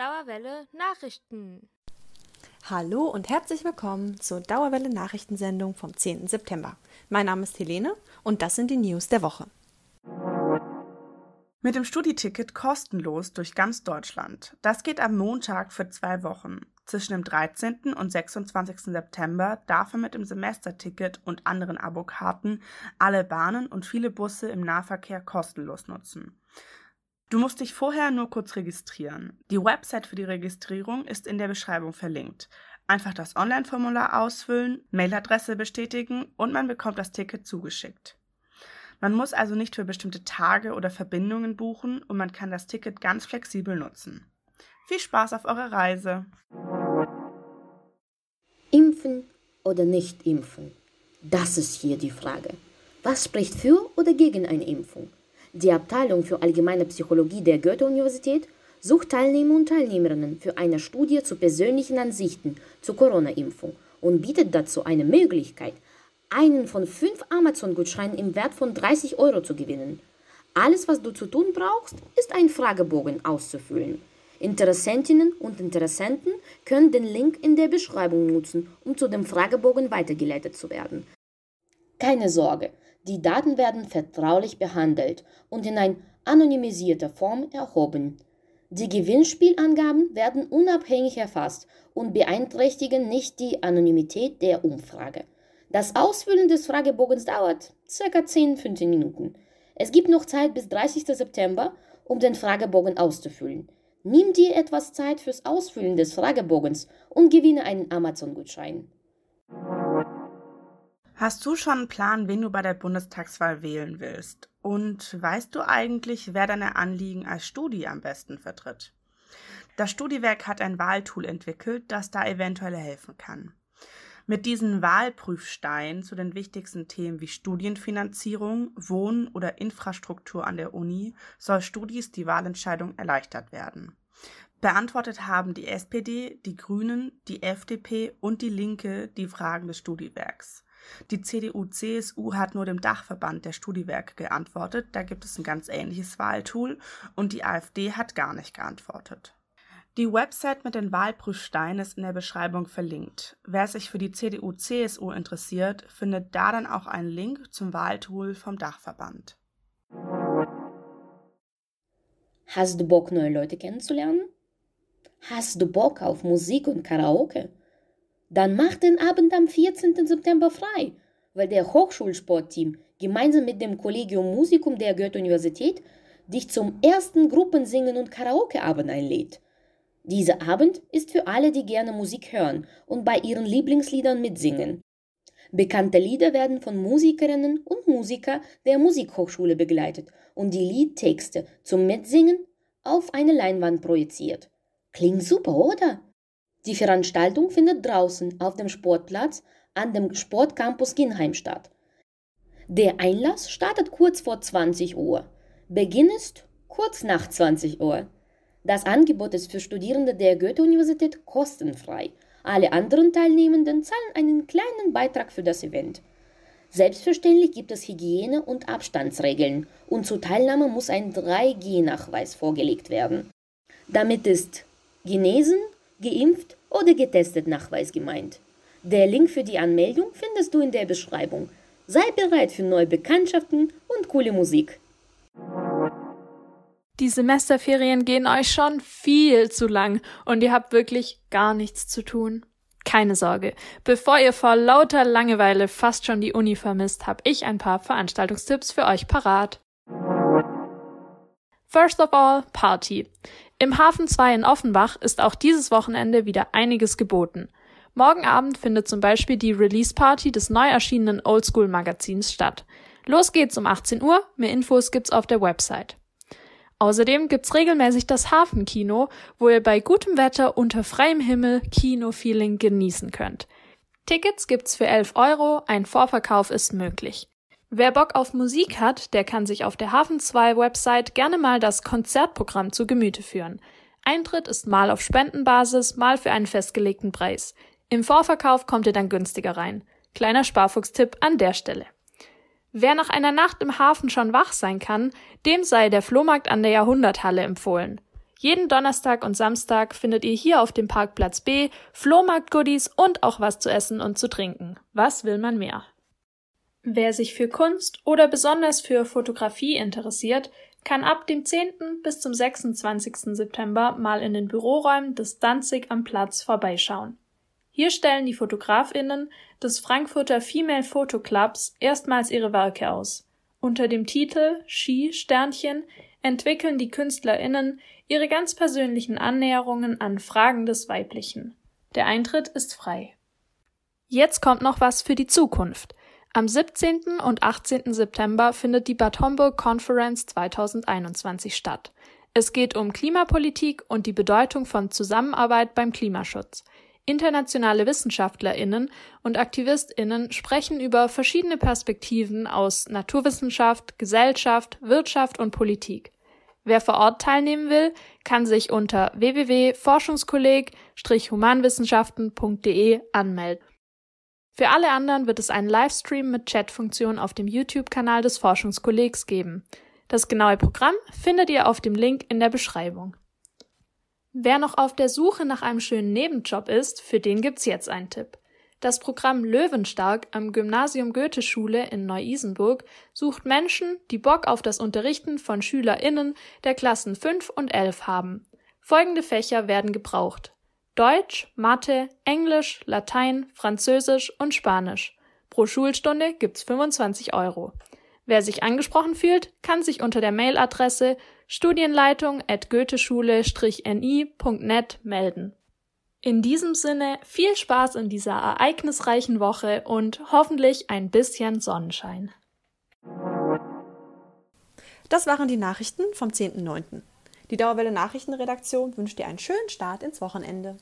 Dauerwelle Nachrichten. Hallo und herzlich willkommen zur Dauerwelle Nachrichtensendung vom 10. September. Mein Name ist Helene und das sind die News der Woche. Mit dem Studiticket kostenlos durch ganz Deutschland. Das geht am Montag für 2 Wochen. Zwischen dem 13. und 26. September darf man mit dem Semesterticket und anderen Abokarten alle Bahnen und viele Busse im Nahverkehr kostenlos nutzen. Du musst dich vorher nur kurz registrieren. Die Website für die Registrierung ist in der Beschreibung verlinkt. Einfach das Online-Formular ausfüllen, Mailadresse bestätigen und man bekommt das Ticket zugeschickt. Man muss also nicht für bestimmte Tage oder Verbindungen buchen und man kann das Ticket ganz flexibel nutzen. Viel Spaß auf eurer Reise! Impfen oder nicht impfen? Das ist hier die Frage. Was spricht für oder gegen eine Impfung? Die Abteilung für allgemeine Psychologie der Goethe-Universität sucht Teilnehmer und Teilnehmerinnen für eine Studie zu persönlichen Ansichten zur Corona-Impfung und bietet dazu eine Möglichkeit, einen von 5 Amazon-Gutscheinen im Wert von 30 € zu gewinnen. Alles, was du zu tun brauchst, ist einen Fragebogen auszufüllen. Interessentinnen und Interessenten können den Link in der Beschreibung nutzen, um zu dem Fragebogen weitergeleitet zu werden. Keine Sorge, die Daten werden vertraulich behandelt und in einer anonymisierten Form erhoben. Die Gewinnspielangaben werden unabhängig erfasst und beeinträchtigen nicht die Anonymität der Umfrage. Das Ausfüllen des Fragebogens dauert ca. 10-15 Minuten. Es gibt noch Zeit bis 30. September, um den Fragebogen auszufüllen. Nimm dir etwas Zeit fürs Ausfüllen des Fragebogens und gewinne einen Amazon-Gutschein. Hast du schon einen Plan, wen du bei der Bundestagswahl wählen willst? Und weißt du eigentlich, wer deine Anliegen als Studi am besten vertritt? Das Studiwerk hat ein Wahltool entwickelt, das da eventuell helfen kann. Mit diesen Wahlprüfsteinen zu den wichtigsten Themen wie Studienfinanzierung, Wohnen oder Infrastruktur an der Uni soll Studis die Wahlentscheidung erleichtert werden. Beantwortet haben die SPD, die Grünen, die FDP und die Linke die Fragen des Studiwerks. Die CDU-CSU hat nur dem Dachverband der Studiwerke geantwortet, da gibt es ein ganz ähnliches Wahltool, und die AfD hat gar nicht geantwortet. Die Website mit den Wahlprüfsteinen ist in der Beschreibung verlinkt. Wer sich für die CDU-CSU interessiert, findet da dann auch einen Link zum Wahltool vom Dachverband. Hast du Bock, neue Leute kennenzulernen? Hast du Bock auf Musik und Karaoke? Dann mach den Abend am 14. September frei, weil der Hochschulsportteam gemeinsam mit dem Collegium Musicum der Goethe-Universität dich zum ersten Gruppensingen- und Karaoke-Abend einlädt. Dieser Abend ist für alle, die gerne Musik hören und bei ihren Lieblingsliedern mitsingen. Bekannte Lieder werden von Musikerinnen und Musikern der Musikhochschule begleitet und die Liedtexte zum Mitsingen auf eine Leinwand projiziert. Klingt super, oder? Die Veranstaltung findet draußen auf dem Sportplatz an dem Sportcampus Ginnheim statt. Der Einlass startet kurz vor 20 Uhr. Beginn ist kurz nach 20 Uhr. Das Angebot ist für Studierende der Goethe-Universität kostenfrei. Alle anderen Teilnehmenden zahlen einen kleinen Beitrag für das Event. Selbstverständlich gibt es Hygiene- und Abstandsregeln und zur Teilnahme muss ein 3G-Nachweis vorgelegt werden. Damit ist genesen, geimpft oder getestet Nachweis gemeint. Der Link für die Anmeldung findest du in der Beschreibung. Sei bereit für neue Bekanntschaften und coole Musik. Die Semesterferien gehen euch schon viel zu lang und ihr habt wirklich gar nichts zu tun. Keine Sorge, bevor ihr vor lauter Langeweile fast schon die Uni vermisst, habe ich ein paar Veranstaltungstipps für euch parat. First of all, Party. Im Hafen 2 in Offenbach ist auch dieses Wochenende wieder einiges geboten. Morgen Abend findet zum Beispiel die Release-Party des neu erschienenen Oldschool-Magazins statt. Los geht's um 18 Uhr, mehr Infos gibt's auf der Website. Außerdem gibt's regelmäßig das Hafenkino, wo ihr bei gutem Wetter unter freiem Himmel Kino-Feeling genießen könnt. Tickets gibt's für 11 €, ein Vorverkauf ist möglich. Wer Bock auf Musik hat, der kann sich auf der Hafen 2 Website gerne mal das Konzertprogramm zu Gemüte führen. Eintritt ist mal auf Spendenbasis, mal für einen festgelegten Preis. Im Vorverkauf kommt ihr dann günstiger rein. Kleiner Sparfuchstipp an der Stelle. Wer nach einer Nacht im Hafen schon wach sein kann, dem sei der Flohmarkt an der Jahrhunderthalle empfohlen. Jeden Donnerstag und Samstag findet ihr hier auf dem Parkplatz B Flohmarkt-Goodies und auch was zu essen und zu trinken. Was will man mehr? Wer sich für Kunst oder besonders für Fotografie interessiert, kann ab dem 10. bis zum 26. September mal in den Büroräumen des Danzig am Platz vorbeischauen. Hier stellen die FotografInnen des Frankfurter Female Photo Clubs erstmals ihre Werke aus. Unter dem Titel Ski Sternchen entwickeln die KünstlerInnen ihre ganz persönlichen Annäherungen an Fragen des Weiblichen. Der Eintritt ist frei. Jetzt kommt noch was für die Zukunft. Am 17. und 18. September findet die Bad Homburg Conference 2021 statt. Es geht um Klimapolitik und die Bedeutung von Zusammenarbeit beim Klimaschutz. Internationale WissenschaftlerInnen und AktivistInnen sprechen über verschiedene Perspektiven aus Naturwissenschaft, Gesellschaft, Wirtschaft und Politik. Wer vor Ort teilnehmen will, kann sich unter www.forschungskolleg-humanwissenschaften.de anmelden. Für alle anderen wird es einen Livestream mit Chatfunktion auf dem YouTube-Kanal des Forschungskollegs geben. Das genaue Programm findet ihr auf dem Link in der Beschreibung. Wer noch auf der Suche nach einem schönen Nebenjob ist, für den gibt's jetzt einen Tipp. Das Programm Löwenstark am Gymnasium Goetheschule in Neu-Isenburg sucht Menschen, die Bock auf das Unterrichten von SchülerInnen der Klassen 5 und 11 haben. Folgende Fächer werden gebraucht: Deutsch, Mathe, Englisch, Latein, Französisch und Spanisch. Pro Schulstunde gibt's 25 €. Wer sich angesprochen fühlt, kann sich unter der Mailadresse studienleitung@goetheschule-ni.net melden. In diesem Sinne, viel Spaß in dieser ereignisreichen Woche und hoffentlich ein bisschen Sonnenschein. Das waren die Nachrichten vom 10.9. Die Dauerwelle Nachrichtenredaktion wünscht dir einen schönen Start ins Wochenende.